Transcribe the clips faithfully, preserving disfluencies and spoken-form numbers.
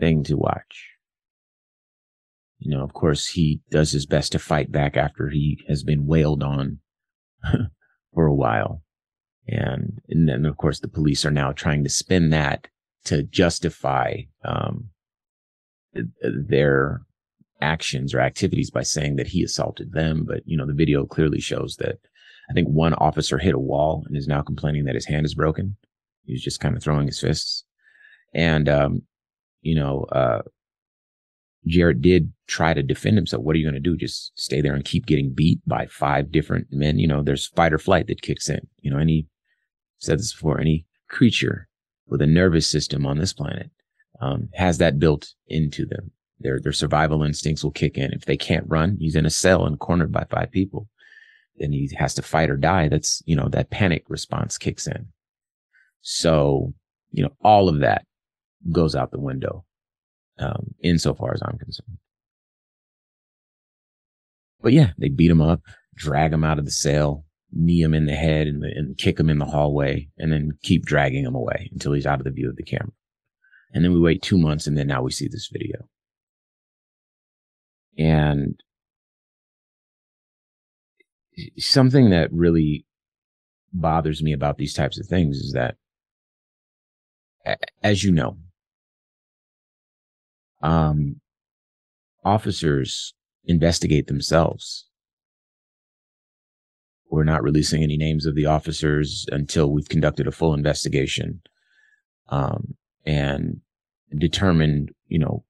thing to watch. You know, of course, he does his best to fight back after he has been wailed on for a while. And, and then, of course, the police are now trying to spin that to justify um, their actions or activities by saying that he assaulted them. But, you know, the video clearly shows that I think one officer hit a wall and is now complaining that his hand is broken. He was just kind of throwing his fists. And, um, you know, uh, Jarrett did try to defend himself. What are you going to do? Just stay there and keep getting beat by five different men? You know, there's fight or flight that kicks in. You know, any, said this before, any creature with a nervous system on this planet um, has that built into them. Their their survival instincts will kick in. If they can't run, he's in a cell and cornered by five people. Then he has to fight or die. That's, you know, that panic response kicks in. So, you know, all of that goes out the window um, insofar as I'm concerned. But yeah, they beat him up, drag him out of the cell, knee him in the head and, and kick him in the hallway, and then keep dragging him away until he's out of the view of the camera. And then we wait two months, and then now we see this video. And something that really bothers me about these types of things is that, as you know, um, officers investigate themselves. We're not releasing any names of the officers until we've conducted a full investigation, um, and determined, you know,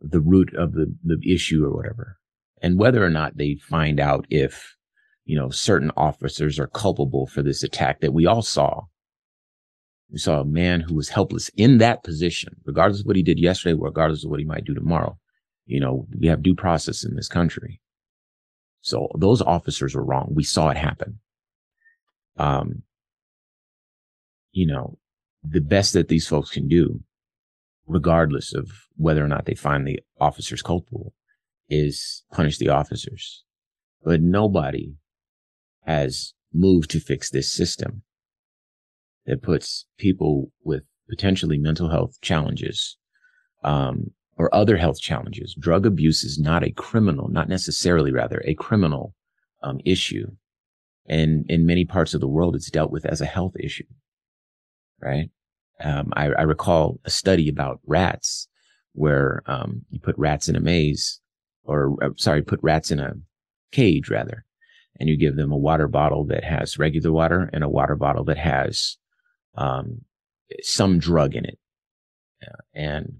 the root of the, the issue or whatever, and whether or not they find out if, you know, certain officers are culpable for this attack that we all saw. We saw a man who was helpless in that position, regardless of what he did yesterday, regardless of what he might do tomorrow. You know, we have due process in this country. So those officers were wrong. We saw it happen. Um, you know, the best that these folks can do, regardless of whether or not they find the officers culpable, is punish the officers. But nobody has moved to fix this system that puts people with potentially mental health challenges, um, or other health challenges. Drug abuse is not a criminal, not necessarily rather a criminal um, issue. And in many parts of the world, it's dealt with as a health issue, right? Um, I, I recall a study about rats where um, you put rats in a maze or uh, sorry, put rats in a cage rather, and you give them a water bottle that has regular water and a water bottle that has um, some drug in it. Uh, and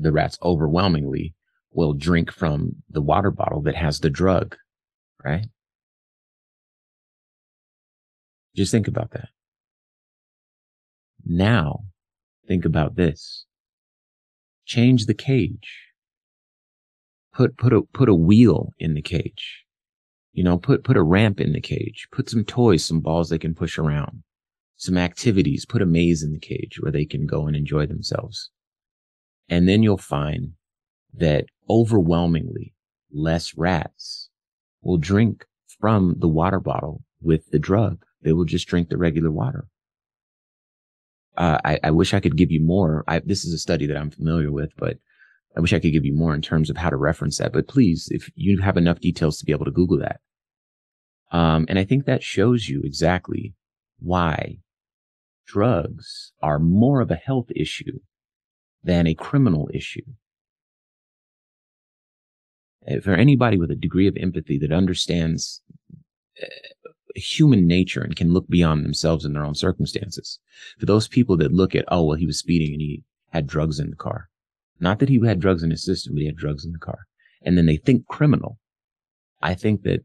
the rats overwhelmingly will drink from the water bottle that has the drug, right? Just think about that. Now, think about this. Change the cage. Put, put a, put a wheel in the cage. You know, put, put a ramp in the cage, put some toys, some balls they can push around, some activities, put a maze in the cage where they can go and enjoy themselves. And then you'll find that overwhelmingly less rats will drink from the water bottle with the drug. They will just drink the regular water. Uh, I, I wish I could give you more. I, this is a study that I'm familiar with, but I wish I could give you more in terms of how to reference that. But please, if you have enough details to be able to Google that. Um, and I think that shows you exactly why drugs are more of a health issue than a criminal issue. For anybody with a degree of empathy that understands uh, human nature and can look beyond themselves and their own circumstances, for those people that look at, oh, well, he was speeding and he had drugs in the car. Not that he had drugs in his system, but he had drugs in the car. And then they think criminal. I think that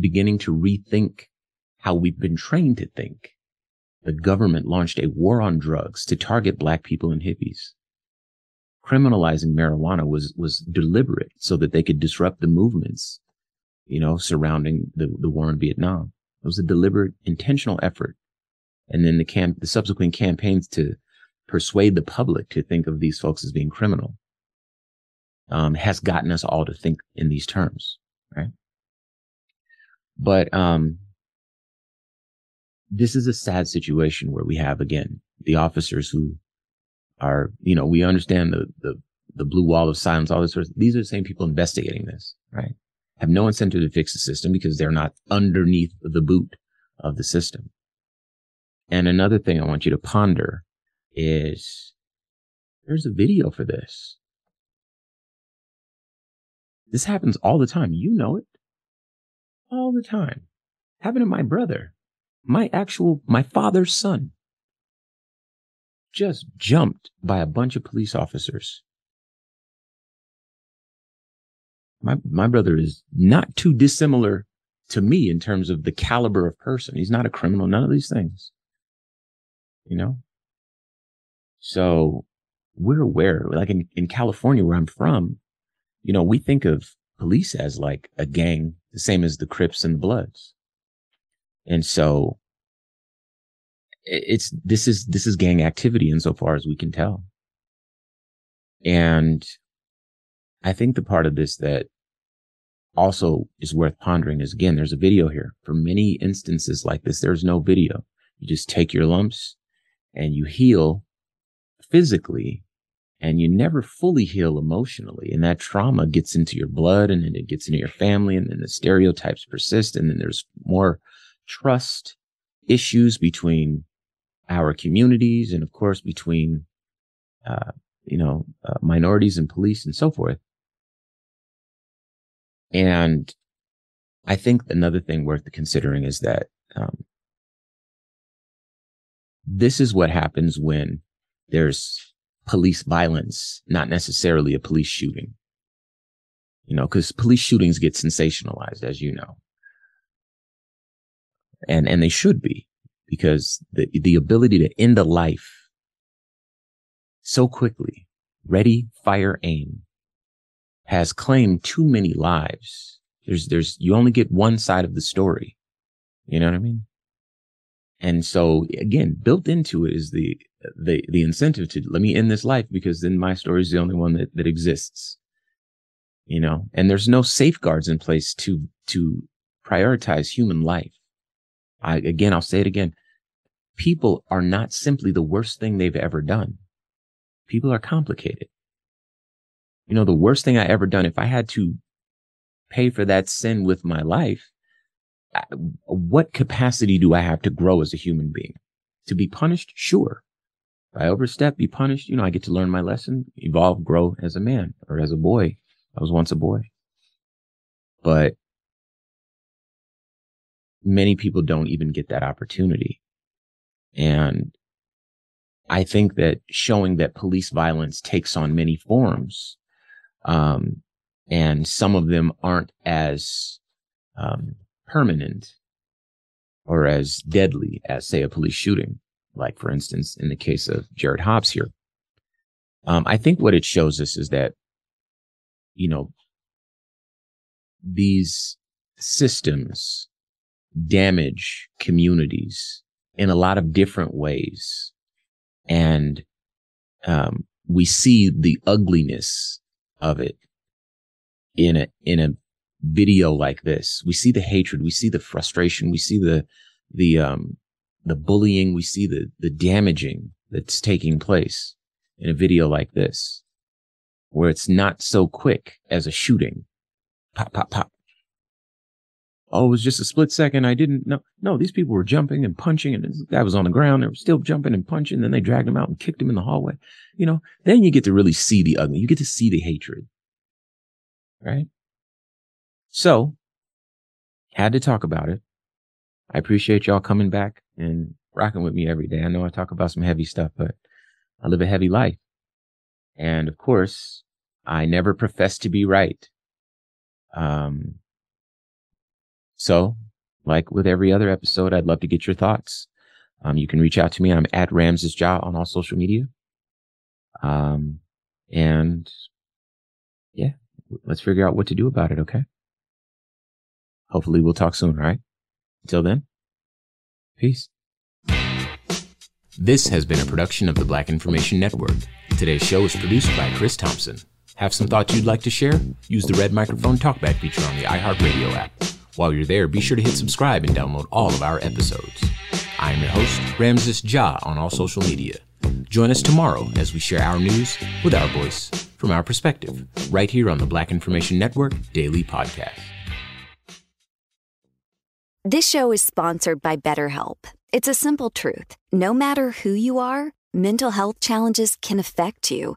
beginning to rethink how we've been trained to think. The government launched a war on drugs to target black people and hippies. Criminalizing marijuana was, was deliberate so that they could disrupt the movements, you know, surrounding the, the war in Vietnam. It was a deliberate, intentional effort. And then the cam- the subsequent campaigns to persuade the public to think of these folks as being criminal, um, has gotten us all to think in these terms, right? But um, this is a sad situation where we have, again, the officers who are, you know, we understand the, the, the blue wall of silence, all this sort of, these are the same people investigating this, right? Have no incentive to fix the system because they're not underneath the boot of the system. And another thing I want you to ponder is there's a video for this. This happens all the time. You know it all the time. Happened to my brother, my actual, my father's son, just jumped by a bunch of police officers. My, my brother is not too dissimilar to me in terms of the caliber of person. He's not a criminal, none of these things, you know? So we're aware, like in, in California, where I'm from, you know, we think of police as like a gang, the same as the Crips and the Bloods. And so it's, this is, this is gang activity insofar as we can tell. And I think the part of this that also is worth pondering is, again, there's a video here. For many instances like this, there's no video. You just take your lumps and you heal physically, and you never fully heal emotionally. And that trauma gets into your blood, and then it gets into your family, and then the stereotypes persist. And then there's more trust issues between our communities and, of course, between, uh, you know, uh, minorities and police and so forth. And I think another thing worth considering is that um, this is what happens when there's police violence, not necessarily a police shooting. You know, because police shootings get sensationalized, as you know. And and they should be, because the the ability to end a life so quickly, ready, fire, aim, has claimed too many lives. There's there's you only get one side of the story. You know what I mean? And so again, built into it is the the the incentive to let me end this life, because then my story is the only one that, that exists. You know, and there's no safeguards in place to to prioritize human life. I, again, I'll say it again. People are not simply the worst thing they've ever done. People are complicated. You know, the worst thing I ever done, if I had to pay for that sin with my life, I, what capacity do I have to grow as a human being? To be punished? Sure. If I overstep, be punished, you know, I get to learn my lesson, evolve, grow as a man or as a boy. I was once a boy, but many people don't even get that opportunity. And I think that showing that police violence takes on many forms, um, and some of them aren't as um, permanent or as deadly as, say, a police shooting, like, for instance, in the case of Jarrett Hobbs here. Um, I think what it shows us is that, you know, these systems damage communities in a lot of different ways. And um, we see the ugliness of it in a in a video like this. We see the hatred, we see the frustration, we see the the um, the bullying, we see the the damaging that's taking place in a video like this, where it's not so quick as a shooting. Pop, pop, pop. Oh, it was just a split second. I didn't know. No, these people were jumping and punching, and this guy was on the ground. They were still jumping and punching. Then they dragged him out and kicked him in the hallway. You know, then you get to really see the ugly. You get to see the hatred, right? So, had to talk about it. I appreciate y'all coming back and rocking with me every day. I know I talk about some heavy stuff, but I live a heavy life. And of course, I never profess to be right. Um, so, like with every other episode, I'd love to get your thoughts. Um, you can reach out to me. I'm at Ramses Ja on all social media. Um, and yeah, let's figure out what to do about it, okay? Hopefully we'll talk soon, all right? Until then, peace. This has been a production of the Black Information Network. Today's show is produced by Chris Thompson. Have some thoughts you'd like to share? Use the red microphone talkback feature on the iHeartRadio app. While you're there, be sure to hit subscribe and download all of our episodes. I am your host, Ramses Ja, on all social media. Join us tomorrow as we share our news with our voice, from our perspective, right here on the Black Information Network Daily Podcast. This show is sponsored by BetterHelp. It's a simple truth. No matter who you are, mental health challenges can affect you,